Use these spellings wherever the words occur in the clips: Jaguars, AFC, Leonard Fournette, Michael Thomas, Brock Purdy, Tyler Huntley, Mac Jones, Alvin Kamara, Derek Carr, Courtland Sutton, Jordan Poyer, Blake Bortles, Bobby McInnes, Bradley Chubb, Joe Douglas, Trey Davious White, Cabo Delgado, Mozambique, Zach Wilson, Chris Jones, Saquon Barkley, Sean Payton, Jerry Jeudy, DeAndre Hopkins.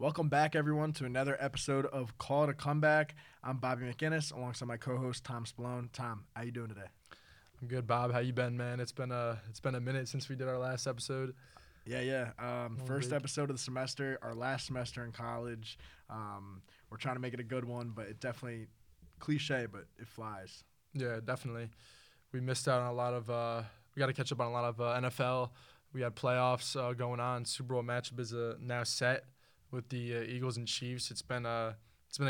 Welcome back, everyone, to another episode of Call It A Comeback. I'm Bobby McInnes, alongside my co-host, Tom Spallone. Tom, how you doing today? I'm good, Bob. How you been, man? It's been a minute since we did our last episode. Yeah. First episode of the semester, our last semester in college. We're trying to make it a good one, but it definitely cliche, but it flies. Yeah, definitely. We missed out on a lot of we got to catch up on a lot of NFL. We had playoffs going on. Super Bowl matchup is now set with the Eagles and Chiefs. It's been a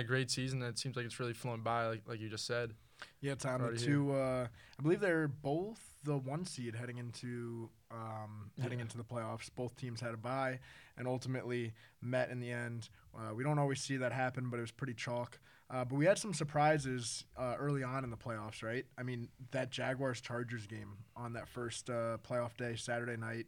great season, and it seems like it's really flown by, like you just said. Yeah, Tom, the two I believe they're both the one seed heading into the playoffs. Both teams had a bye and ultimately met in the end. We don't always see that happen, but it was pretty chalk. But we had some surprises early on in the playoffs, right? I mean, that Jaguars-Chargers game on that first playoff day, Saturday night,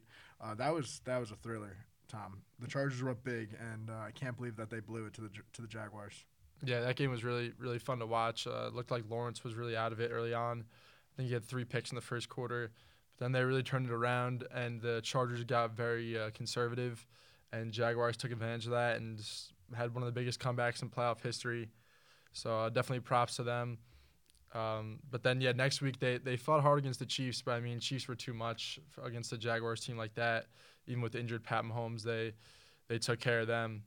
that was a thriller, Tom. The Chargers were up big, and I can't believe that they blew it to the Jaguars. Yeah, that game was really, really fun to watch. It looked like Lawrence was really out of it early on. I think he had 3 picks in the first quarter. But then they really turned it around, and the Chargers got very conservative, and Jaguars took advantage of that and had one of the biggest comebacks in playoff history. So definitely props to them. But then, yeah, next week they fought hard against the Chiefs, but, I mean, Chiefs were too much against a Jaguars team like that. Even with injured Pat Mahomes, they took care of them.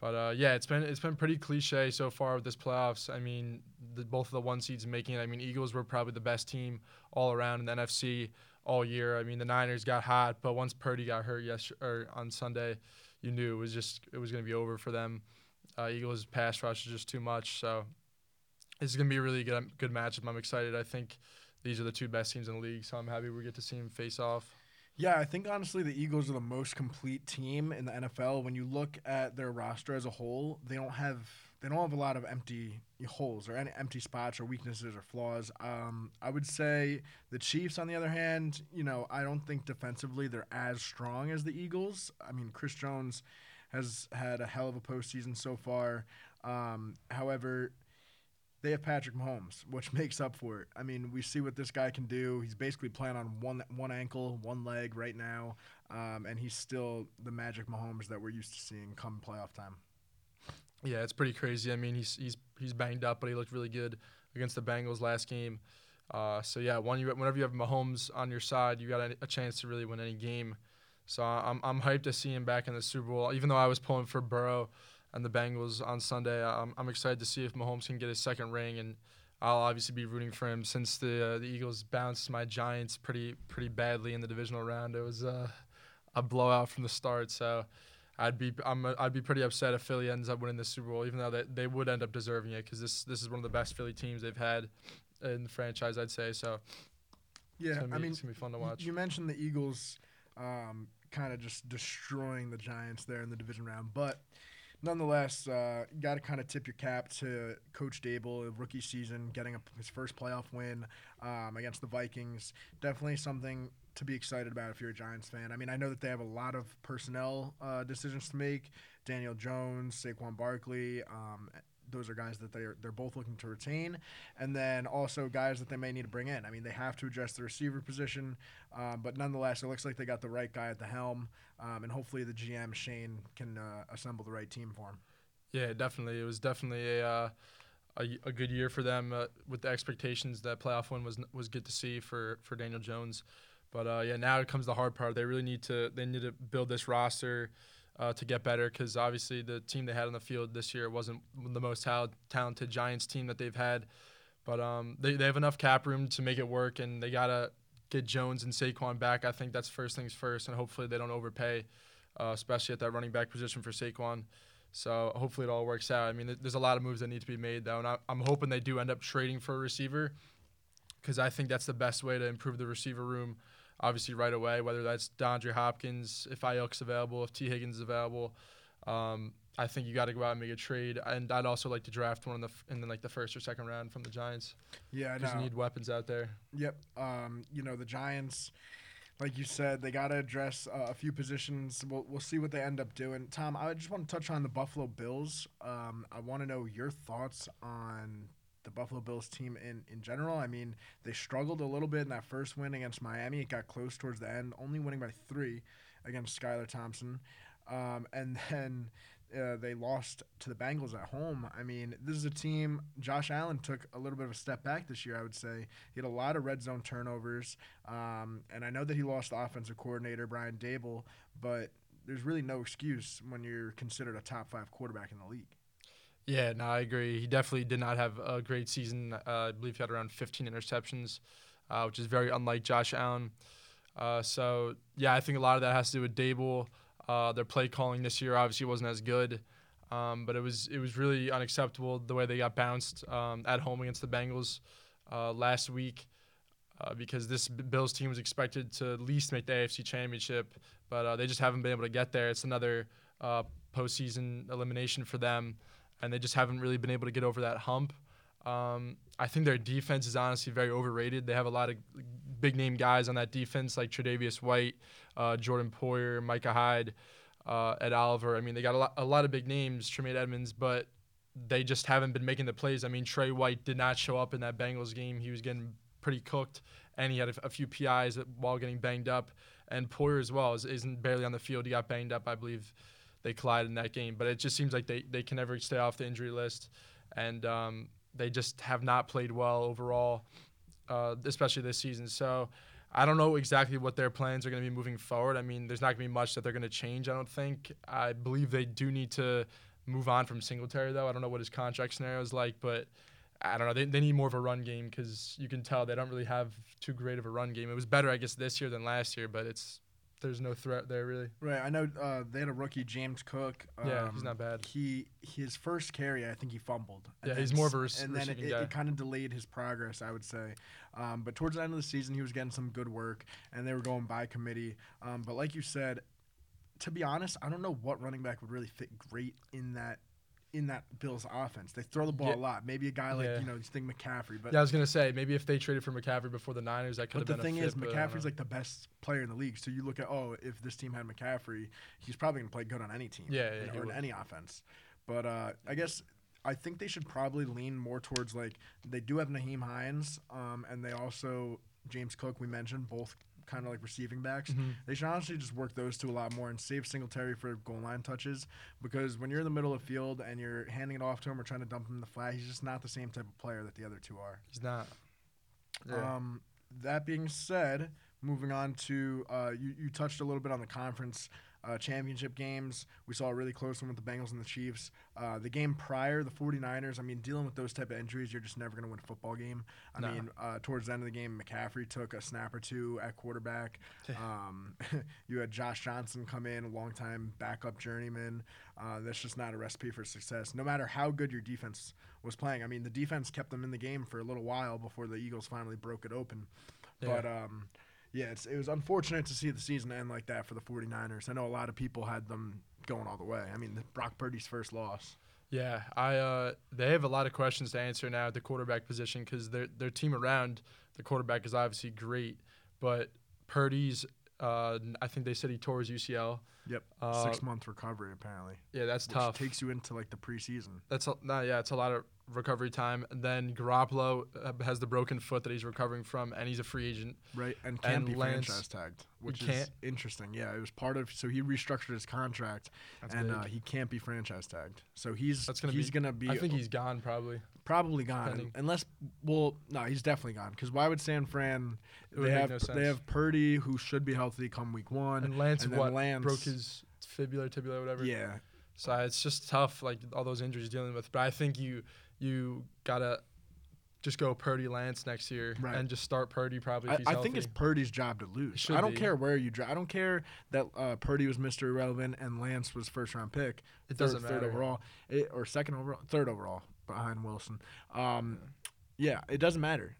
But, yeah, it's been pretty cliche so far with this playoffs. I mean, both of the one seeds making it. I mean, Eagles were probably the best team all around in the NFC all year. I mean, the Niners got hot, but once Purdy got hurt on Sunday, you knew it was going to be over for them. Eagles' pass rush is just too much. So this is going to be a really good matchup. I'm excited. I think these are the two best teams in the league, so I'm happy we get to see them face off. Yeah, I think, honestly, the Eagles are the most complete team in the NFL. When you look at their roster as a whole, they don't have a lot of empty holes or any empty spots or weaknesses or flaws. I would say the Chiefs, on the other hand, you know, I don't think defensively they're as strong as the Eagles. I mean, Chris Jones has had a hell of a postseason so far. However, they have Patrick Mahomes, which makes up for it. I mean, we see what this guy can do. He's basically playing on one ankle, one leg right now, and he's still the Magic Mahomes that we're used to seeing come playoff time. Yeah, it's pretty crazy. I mean, he's banged up, but he looked really good against the Bengals last game. So, yeah, whenever you have Mahomes on your side, you got a chance to really win any game. So I'm hyped to see him back in the Super Bowl. Even though I was pulling for Burrow and the Bengals on Sunday, I'm excited to see if Mahomes can get his second ring, and I'll obviously be rooting for him since the Eagles bounced my Giants pretty badly in the divisional round. It was a blowout from the start, so I'd be pretty upset if Philly ends up winning the Super Bowl, even though they would end up deserving it because this is one of the best Philly teams they've had in the franchise, I'd say. So yeah, I mean, it's gonna be fun to watch. You mentioned the Eagles kind of just destroying the Giants there in the division round. But nonetheless, you got to kind of tip your cap to Coach Dable, rookie season, getting his first playoff win against the Vikings. Definitely something to be excited about if you're a Giants fan. I mean, I know that they have a lot of personnel decisions to make. Daniel Jones, Saquon Barkley, those are guys that they're both looking to retain, and then also guys that they may need to bring in. I mean, they have to address the receiver position, but nonetheless, it looks like they got the right guy at the helm, and hopefully the GM, Shane, can assemble the right team for him. Yeah, definitely. It was definitely a good year for them with the expectations. That playoff win was good to see for Daniel Jones. But, yeah, now it comes the hard part. They really need to build this roster to get better, because obviously the team they had on the field this year wasn't the most talented Giants team that they've had, but they have enough cap room to make it work, and they gotta get Jones and Saquon back. I think that's first things first, and hopefully they don't overpay, especially at that running back position for Saquon. So hopefully it all works out. I mean, there's a lot of moves that need to be made though, and I'm hoping they do end up trading for a receiver, because I think that's the best way to improve the receiver room. Obviously right away, whether that's DeAndre Hopkins, if Ayuk's available, if T. Higgins is available, I think you got to go out and make a trade. And I'd also like to draft one in the first or second round from the Giants. Yeah, I know. Because you need weapons out there. Yep. You know, the Giants, like you said, they got to address a few positions. We'll see what they end up doing. Tom, I just want to touch on the Buffalo Bills. I want to know your thoughts on the Buffalo Bills team in general. I mean, they struggled a little bit in that first win against Miami. It got close towards the end, only winning by 3 against Skylar Thompson. And then They lost to the Bengals at home. I mean, this is a team, Josh Allen took a little bit of a step back this year, I would say. He had a lot of red zone turnovers. And I know that he lost the offensive coordinator, Brian Dable, but there's really no excuse when you're considered a top five quarterback in the league. Yeah, no, I agree. He definitely did not have a great season. I believe he had around 15 interceptions, which is very unlike Josh Allen. So, yeah, I think a lot of that has to do with Dable. Their play calling this year obviously wasn't as good, but it was really unacceptable the way they got bounced at home against the Bengals last week, because this Bills team was expected to at least make the AFC Championship, but they just haven't been able to get there. It's another postseason elimination for them, and they just haven't really been able to get over that hump. I think their defense is honestly very overrated. They have a lot of big-name guys on that defense like Trey Davious White, Jordan Poyer, Micah Hyde, Ed Oliver. I mean, they got a lot of big names, Tremaine Edmonds, but they just haven't been making the plays. I mean, Trey White did not show up in that Bengals game. He was getting pretty cooked, and he had a few PIs while getting banged up. And Poyer as well isn't barely on the field. He got banged up, I believe. They collided in that game. But it just seems like they can never stay off the injury list. And they just have not played well overall, especially this season. So I don't know exactly what their plans are going to be moving forward. I mean, there's not going to be much that they're going to change, I don't think. I believe they do need to move on from Singletary, though. I don't know what his contract scenario is like, but I don't know. They need more of a run game because you can tell they don't really have too great of a run game. It was better, I guess, this year than last year, but there's no threat there, really. Right. I know they had a rookie, James Cook. Yeah, he's not bad. His first carry, I think he fumbled. Yeah, he's more of a receiving guy. And then it kind of delayed his progress, I would say. But towards the end of the season, he was getting some good work, and they were going by committee. But like you said, to be honest, I don't know what running back would really fit great in that Bills offense. They throw the ball a lot. Maybe a guy like, you think McCaffrey. But I was going to say, maybe if they traded for McCaffrey before the Niners, that could have been a fit. But the thing is, McCaffrey's like the best player in the league. So you look at, if this team had McCaffrey, he's probably going to play good on any team or in any offense. But I think they should probably lean more towards, like, they do have Naheem Hines and they also James Cook, we mentioned, both kind of like receiving backs. Mm-hmm. They should honestly just work those two a lot more and save Singletary for goal line touches, because when you're in the middle of the field and you're handing it off to him or trying to dump him in the flat, he's just not the same type of player that the other two are. He's not. Yeah. That being said, moving on to you touched a little bit on the conference championship games. We saw a really close one with the Bengals and the Chiefs. The game prior, the 49ers, I mean, dealing with those type of injuries, you're just never going to win a football game. I mean, towards the end of the game, McCaffrey took a snap or two at quarterback. You had Josh Johnson come in, a long-time backup journeyman. That's just not a recipe for success, no matter how good your defense was playing. I mean, the defense kept them in the game for a little while before the Eagles finally broke it open. Yeah. But it was unfortunate to see the season end like that for the 49ers. I know a lot of people had them going all the way. I mean, Brock Purdy's first loss. Yeah, they have a lot of questions to answer now at the quarterback position, because their team around the quarterback is obviously great. But Purdy's, I think they said he tore his UCL. Yep, 6-month recovery apparently. Yeah, that's tough. Takes you into like the preseason. It's a lot of recovery time. And then Garoppolo has the broken foot that he's recovering from, and he's a free agent. Right, and can't be franchise tagged, which is interesting. Yeah, it was so he restructured his contract, and he can't be franchise tagged. So he's gonna be. I think he's gone probably. Probably gone, unless. Well, no, he's definitely gone. Because why would San Fran? They have Purdy, who should be healthy come week one, and Lance broke his tibular, whatever. Yeah. So it's just tough, like all those injuries dealing with. But I think you gotta just go Purdy Lance next year, right, and just start Purdy probably. If he's healthy. I think it's Purdy's job to lose. I don't care where you draft. I don't care that Purdy was Mr. Irrelevant and Lance was first round pick. It doesn't matter. Third overall behind Wilson. It doesn't matter.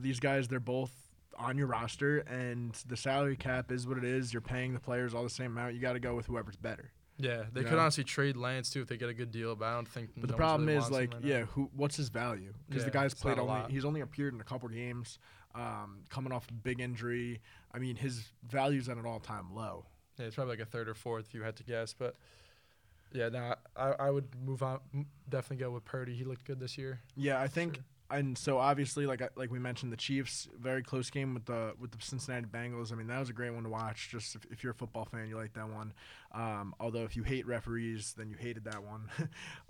These guys, they're both on your roster, and the salary cap is what it is. You're paying the players all the same amount. You got to go with whoever's better. Yeah, they could honestly trade Lance too if they get a good deal, but I don't think. But the problem is, like, what's his value? Because the guy's played he's only appeared in a couple games, coming off a big injury. I mean, his value's at an all-time low. Yeah, it's probably like a third or fourth if you had to guess, but I would move on. Definitely go with Purdy. He looked good this year. Yeah, I think. Sure. And so obviously, like we mentioned, the Chiefs, very close game with the Cincinnati Bengals. I mean, that was a great one to watch. Just if you're a football fan, you like that one. Although if you hate referees, then you hated that one.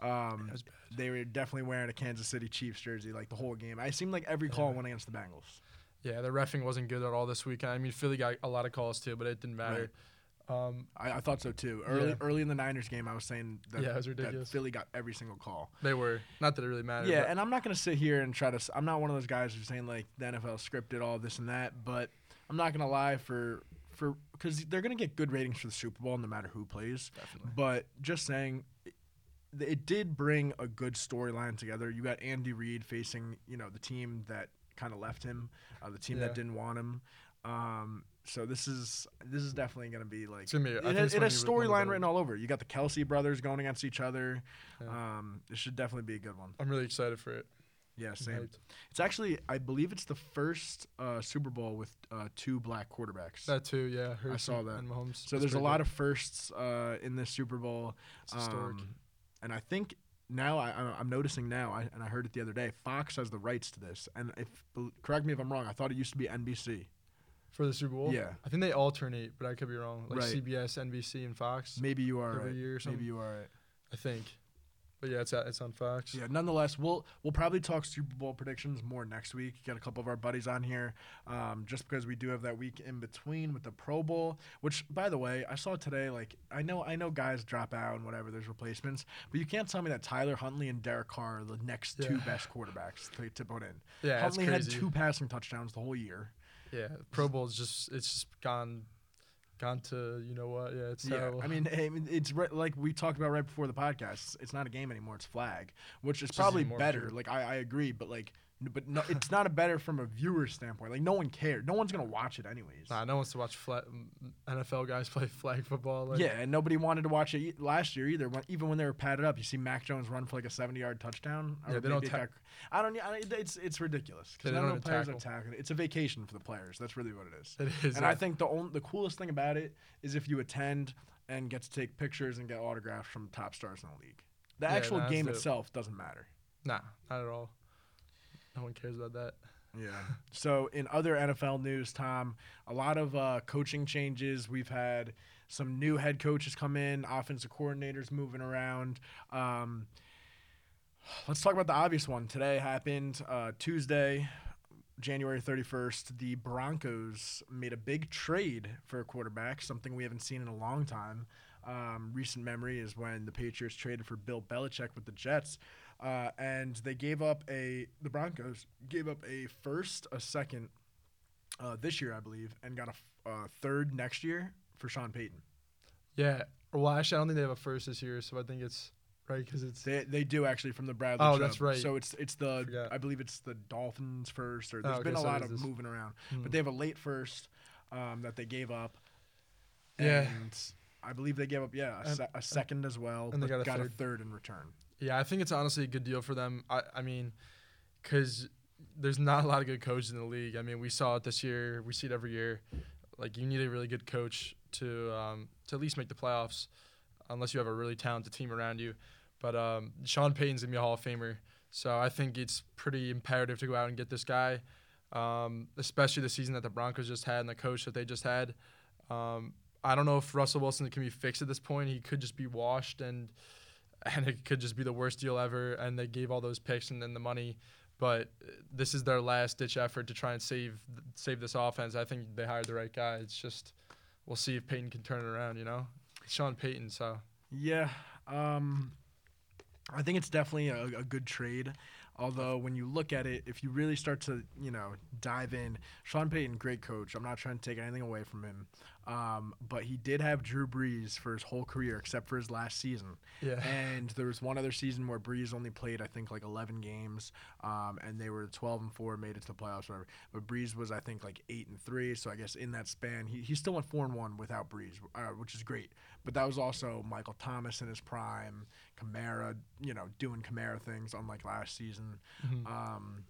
That was bad. They were definitely wearing a Kansas City Chiefs jersey like the whole game. I seemed like every call went against the Bengals. Yeah, the reffing wasn't good at all this weekend. I mean, Philly got a lot of calls too, but it didn't matter. Right. I thought so too. Early in the Niners game, I was saying that Philly got every single call. They were. Not that it really mattered. Yeah, and I'm not going to sit here and try to – I'm not one of those guys who's saying, like, the NFL scripted all this and that, but I'm not going to lie for – because they're going to get good ratings for the Super Bowl no matter who plays. Definitely. But just saying – it did bring a good storyline together. You got Andy Reid facing, the team that kind of left him, the team that didn't want him. So this is definitely going to be like it has storyline written all over. You got the Kelsey brothers going against each other. Yeah. It should definitely be a good one. I'm really excited for it. Yeah, same. Right. It's actually, I believe it's the first Super Bowl with two black quarterbacks. That too, yeah. I saw that. And Mahomes. So there's a lot of firsts in this Super Bowl. It's historic. And I think now I'm noticing now, and I heard it the other day. Fox has the rights to this, and correct me if I'm wrong. I thought it used to be NBC for the Super Bowl. Yeah, I think they alternate, but I could be wrong. Like right. CBS, NBC, and Fox. Maybe you are every year. Or something. Maybe you are right. I think, but yeah, it's on Fox. Yeah. Nonetheless, we'll probably talk Super Bowl predictions more next week. Get a couple of our buddies on here, just because we do have that week in between with the Pro Bowl. Which, by the way, I saw today. Like I know guys drop out and whatever. There's replacements, but you can't tell me that Tyler Huntley and Derek Carr are the next two best quarterbacks to put in. Yeah, Huntley had 2 passing touchdowns the whole year. Yeah, Pro Bowl is just gone to you know what? Yeah, it's terrible. I mean it's like we talked about right before the podcast. It's not a game anymore. It's flag, which is probably better. True. Like I agree, but no, it's not a better from a viewer standpoint. Like no one cared. No one's gonna watch it anyways. Nah, no one's to watch NFL guys play flag football. Like. Yeah, and nobody wanted to watch it last year either. Even when they were padded up, you see Mac Jones run for like a 70-yard touchdown. Yeah, they don't tackle. It's ridiculous. Because none of the players are tackling. It's a vacation for the players. That's really what it is. It is. And I think the coolest thing about it is if you attend and get to take pictures and get autographs from top stars in the league. The actual game itself doesn't matter. Nah, not at all. No one cares about that. Yeah. So in other NFL news, Tom, a lot of coaching changes. We've had some new head coaches come in, offensive coordinators moving around. Let's talk about the obvious one. Today happened Tuesday, January 31st. The Broncos made a big trade for a quarterback, something we haven't seen in a long time. Recent memory is when the Patriots traded for Bill Belichick with the Jets. And they gave up the Broncos gave up a first, a second this year, I believe, and got a third next year for Sean Payton. Yeah. Well, actually, I don't think they have a first this year, so I think it's right because it's they do actually from the Bradley. Oh, Chubb. That's right. So I believe it's the Dolphins first, or there's been a lot of moving around, but they have a late first that they gave up. Yeah. And I believe they gave up a second as well, and they got a third in return. Yeah, I think it's honestly a good deal for them. I mean, because there's not a lot of good coaches in the league. I mean, we saw it this year. We see it every year. Like, you need a really good coach to at least make the playoffs, unless you have a really talented team around you. But Sean Payton's going to be a Hall of Famer, so I think it's pretty imperative to go out and get this guy, especially the season that the Broncos just had and the coach that they just had. I don't know if Russell Wilson can be fixed at this point. He could just be washed and it could just be the worst deal ever, and they gave all those picks and then the money. But this is their last-ditch effort to try and save this offense. I think they hired the right guy. It's just we'll see if Payton can turn it around, It's Sean Payton, so. Yeah. I think it's definitely a good trade. Although when you look at it, if you really start to, dive in, Sean Payton, great coach. I'm not trying to take anything away from him. But he did have Drew Brees for his whole career except for his last season. Yeah. And there was one other season where Brees only played, I think, like 11 games, and they were 12-4, made it to the playoffs, whatever. But Brees was, I think, like 8-3. So I guess in that span, he still went 4-1 without Brees, which is great. But that was also Michael Thomas in his prime, Kamara, doing Kamara things, unlike last season. Mm-hmm.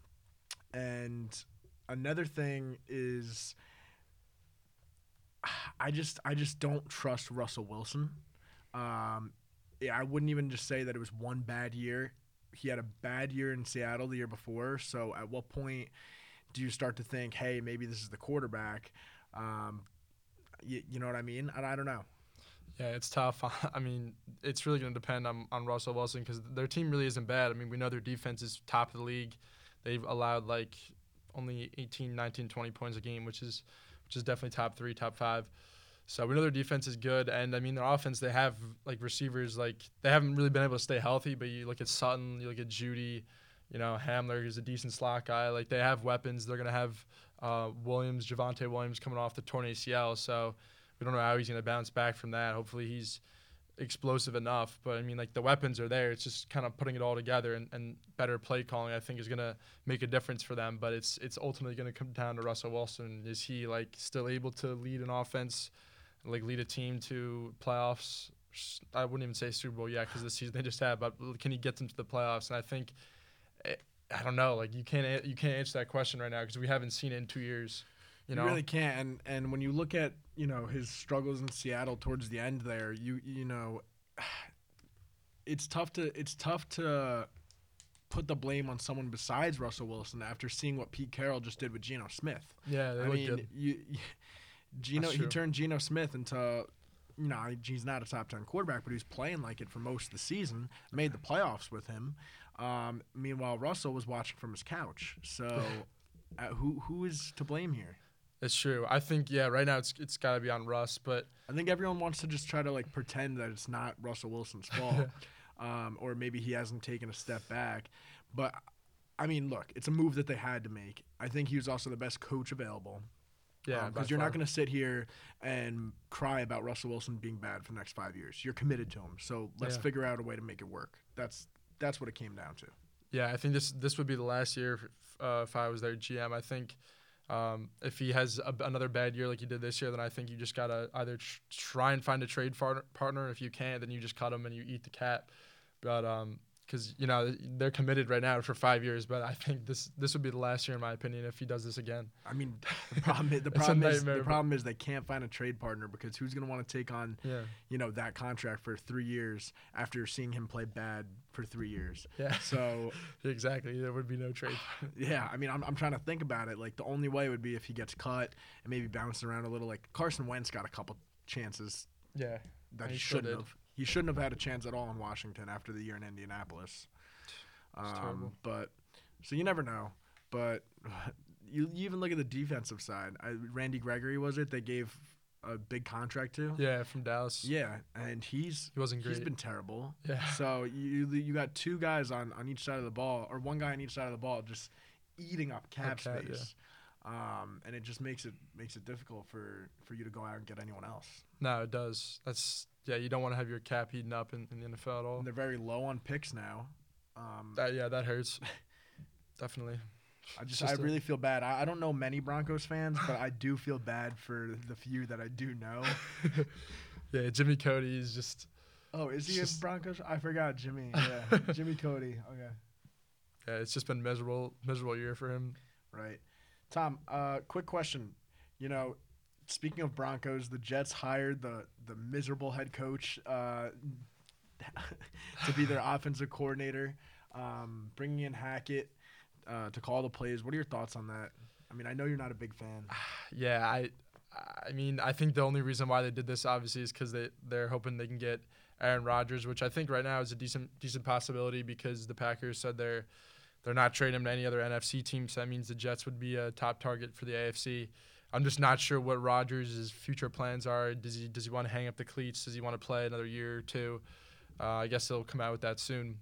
And another thing is I just don't trust Russell Wilson. I wouldn't even just say that it was one bad year. he had a bad year in Seattle the year before. So at what point do you start to think, hey, maybe this is the quarterback? You know what I mean? I don't know. Yeah, it's tough. I mean, it's really going to depend on Russell Wilson because their team really isn't bad. I mean, we know their defense is top of the league. They've allowed, like, only 18, 19, 20 points a game, which is definitely top three, top five. So we know their defense is good. And, I mean, their offense, they have, like, receivers. Like, they haven't really been able to stay healthy, but you look at Sutton, you look at Jeudy, you know, Hamler is a decent slot guy. Like, they have weapons. They're going to have Williams, Javonte Williams coming off the torn ACL. So we don't know how he's going to bounce back from that. Hopefully he's explosive enough. But, I mean, like, the weapons are there. It's just kind of putting it all together, and better play calling, I think, is going to make a difference for them. But it's ultimately going to come down to Russell Wilson. Is he, like, still able to lead an offense, like, lead a team to playoffs? I wouldn't even say Super Bowl yet because the season they just had. But can he get them to the playoffs? And I think – I don't know. Like, you can't answer that question right now because we haven't seen it in 2 years. You really can't, and when you look at, you know, his struggles in Seattle towards the end there, you know, it's tough to put the blame on someone besides Russell Wilson after seeing what Pete Carroll just did with Geno Smith. Yeah, they look good. He turned Geno Smith into, you know, he's not a top 10 quarterback, but he was playing like it for most of the season. Made the playoffs with him. Meanwhile, Russell was watching from his couch. So, who is to blame here? It's true. I think, yeah, right now it's got to be on Russ, but I think everyone wants to just try to, like, pretend that it's not Russell Wilson's fault, or maybe he hasn't taken a step back. But, I mean, look, it's a move that they had to make. I think he was also the best coach available. Yeah, because you're not going to sit here and cry about Russell Wilson being bad for the next 5 years. You're committed to him, so let's figure out a way to make it work. That's what it came down to. Yeah, I think this would be the last year if I was their GM. I think if he has another bad year like he did this year, then I think you just got to either try and find a trade partner. If you can't, then you just cut him and you eat the cat. But because, you know, they're committed right now for 5 years, but I think this would be the last year, in my opinion, if he does this again. I mean, the problem is they can't find a trade partner because who's going to want to take on, you know, that contract for 3 years after seeing him play bad for 3 years? Yeah. So exactly, there would be no trade. Yeah, I mean, I'm trying to think about it. Like, the only way would be if he gets cut and maybe bounced around a little. Like, Carson Wentz got a couple chances. Yeah. That he shouldn't have. He shouldn't have had a chance at all in Washington after the year in Indianapolis. It's terrible. But so you never know. But you even look at the defensive side. Randy Gregory, was it? They gave a big contract to. Yeah, from Dallas. Yeah, and he wasn't great. He's been terrible. Yeah. So you got two guys on each side of the ball, or one guy on each side of the ball, just eating up cap space. Yeah. And it just makes it difficult for you to go out and get anyone else. No, it does. Yeah, you don't want to have your cap heating up in the NFL at all. And they're very low on picks now. That hurts. Definitely. I really feel bad. I don't know many Broncos fans, but I do feel bad for the few that I do know. Yeah, Jimmy Cody is just. Oh, is he a Broncos? I forgot Jimmy. Yeah, Jimmy Cody. Okay. Yeah, it's just been miserable year for him. Right. Tom, quick question. You know, speaking of Broncos, the Jets hired the miserable head coach to be their offensive coordinator, bringing in Hackett to call the plays. What are your thoughts on that? I mean, I know you're not a big fan. Yeah, I mean, I think the only reason why they did this, obviously, is because they're hoping they can get Aaron Rodgers, which I think right now is a decent possibility because the Packers said they're not trading him to any other NFC team, so that means the Jets would be a top target for the AFC. I'm just not sure what Rodgers' future plans are. Does he want to hang up the cleats? Does he want to play another year or two? I guess they'll come out with that soon.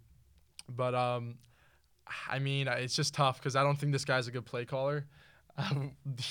But, I mean, it's just tough because I don't think this guy's a good play caller.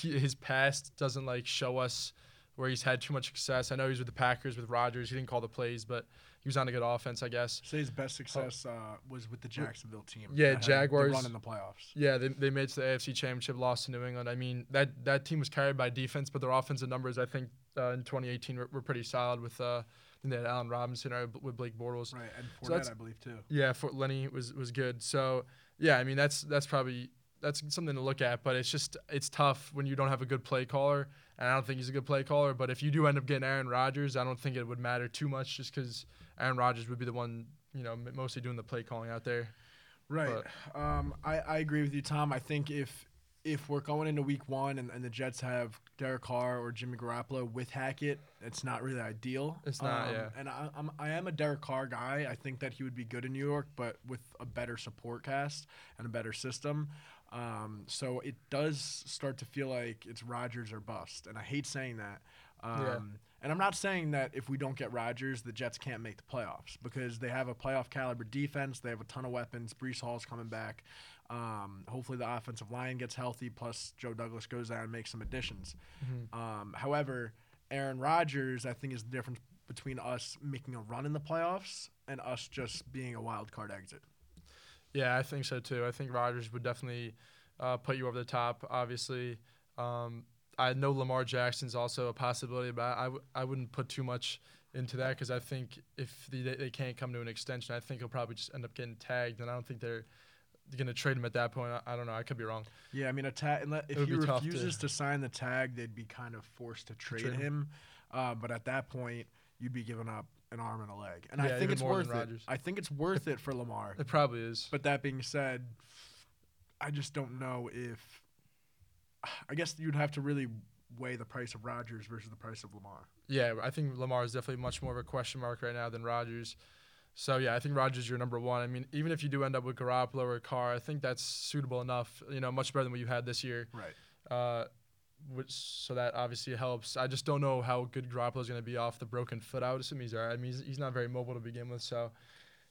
His past doesn't, like, show us where he's had too much success. I know he's with the Packers, with Rodgers. He didn't call the plays, but he was on a good offense, I guess. Say his best success was with the Jacksonville team. Yeah, Jaguars. They run in the playoffs. Yeah, they made it to the AFC Championship, lost to New England. I mean, that team was carried by defense, but their offensive numbers, I think, in 2018 were pretty solid with they had Allen Robinson or with Blake Bortles. Right, and Fournette, I believe, too. Yeah, Lenny was good. So, yeah, I mean, that's probably – that's something to look at, but it's tough when you don't have a good play caller, and I don't think he's a good play caller. But if you do end up getting Aaron Rodgers, I don't think it would matter too much just because Aaron Rodgers would be the one, you know, mostly doing the play calling out there. Right. But, I agree with you, Tom. I think if we're going into week one and the Jets have Derek Carr or Jimmy Garoppolo with Hackett, it's not really ideal. It's not, yeah. And I am a Derek Carr guy. I think that he would be good in New York, but with a better support cast and a better system. So it does start to feel like it's Rodgers or bust, and I hate saying that. Yeah. And I'm not saying that if we don't get Rodgers, the Jets can't make the playoffs because they have a playoff caliber defense. They have a ton of weapons. Brees Hall's coming back. Hopefully the offensive line gets healthy, plus Joe Douglas goes out and makes some additions. Mm-hmm. However, Aaron Rodgers, I think, is the difference between us making a run in the playoffs and us just being a wild card exit. Yeah, I think so, too. I think Rodgers would definitely put you over the top, obviously. I know Lamar Jackson's also a possibility, but I wouldn't put too much into that because I think if they can't come to an extension, I think he'll probably just end up getting tagged, and I don't think they're going to trade him at that point. I don't know. I could be wrong. Yeah, I mean, if he refuses to sign the tag, they'd be kind of forced to trade him. But at that point, you'd be giving up an arm and a leg. And I think it's worth it. I think it's worth it for Lamar. It probably is. But that being said, I just don't know if – I guess you'd have to really weigh the price of Rodgers versus the price of Lamar. Yeah, I think Lamar is definitely much more of a question mark right now than Rodgers. So, yeah, I think Rodgers is your number one. I mean, even if you do end up with Garoppolo or Carr, I think that's suitable enough, you know, much better than what you had this year. Right. So that obviously helps. I just don't know how good Garoppolo is going to be off the broken foot. I would assume he's all right. I mean, he's not very mobile to begin with, so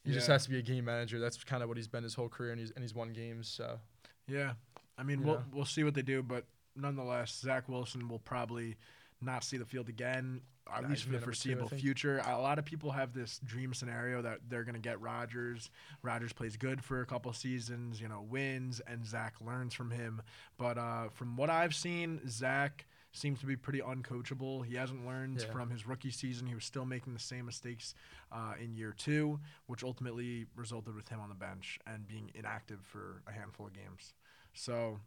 he just has to be a game manager. That's kind of what he's been his whole career, and he's won games. So, yeah. I mean, we'll see what they do, but nonetheless, Zach Wilson will probably not see the field again, at least for the foreseeable future. A lot of people have this dream scenario that they're going to get Rodgers. Rodgers plays good for a couple seasons, you know, wins, and Zach learns from him. But from what I've seen, Zach seems to be pretty uncoachable. He hasn't learned from his rookie season. He was still making the same mistakes in year two, which ultimately resulted with him on the bench and being inactive for a handful of games. So,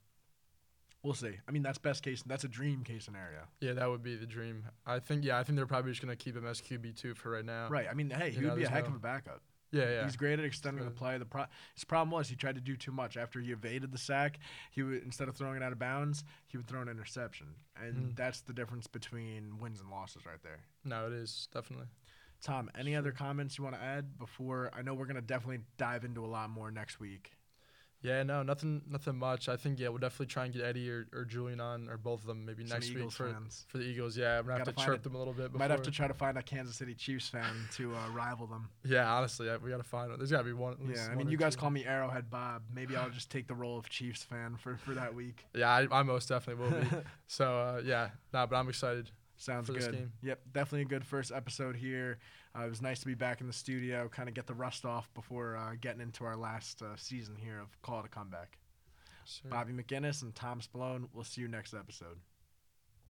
we'll see. I mean, that's best case. That's a dream case scenario. Yeah, that would be the dream. I think they're probably just going to keep him as QB2 for right now. Right. I mean, hey, he would be a heck of a backup. Yeah, yeah. He's great at extending the play. His problem was he tried to do too much. After he evaded the sack, he would, instead of throwing it out of bounds, he would throw an interception. And that's the difference between wins and losses right there. No, it is, definitely. Tom, any other comments you want to add before? I know we're going to definitely dive into a lot more next week. Yeah, no, nothing much. I think, we'll definitely try and get Eddie or Julian on, or both of them maybe next week for the Eagles. Yeah, we're going to have to chirp them a little bit. Might have to try to find a Kansas City Chiefs fan to rival them. Yeah, honestly, we got to find one. There's got to be one. Yeah, I mean, you guys call me Arrowhead Bob. Maybe I'll just take the role of Chiefs fan for that week. Yeah, I most definitely will be. So, but I'm excited. Sounds good. This game. Yep, definitely a good first episode here. It was nice to be back in the studio, kind of get the rust off before getting into our last season here of Call It A Comeback. Sure. Bobby McInnes and Tom Spallone, we'll see you next episode.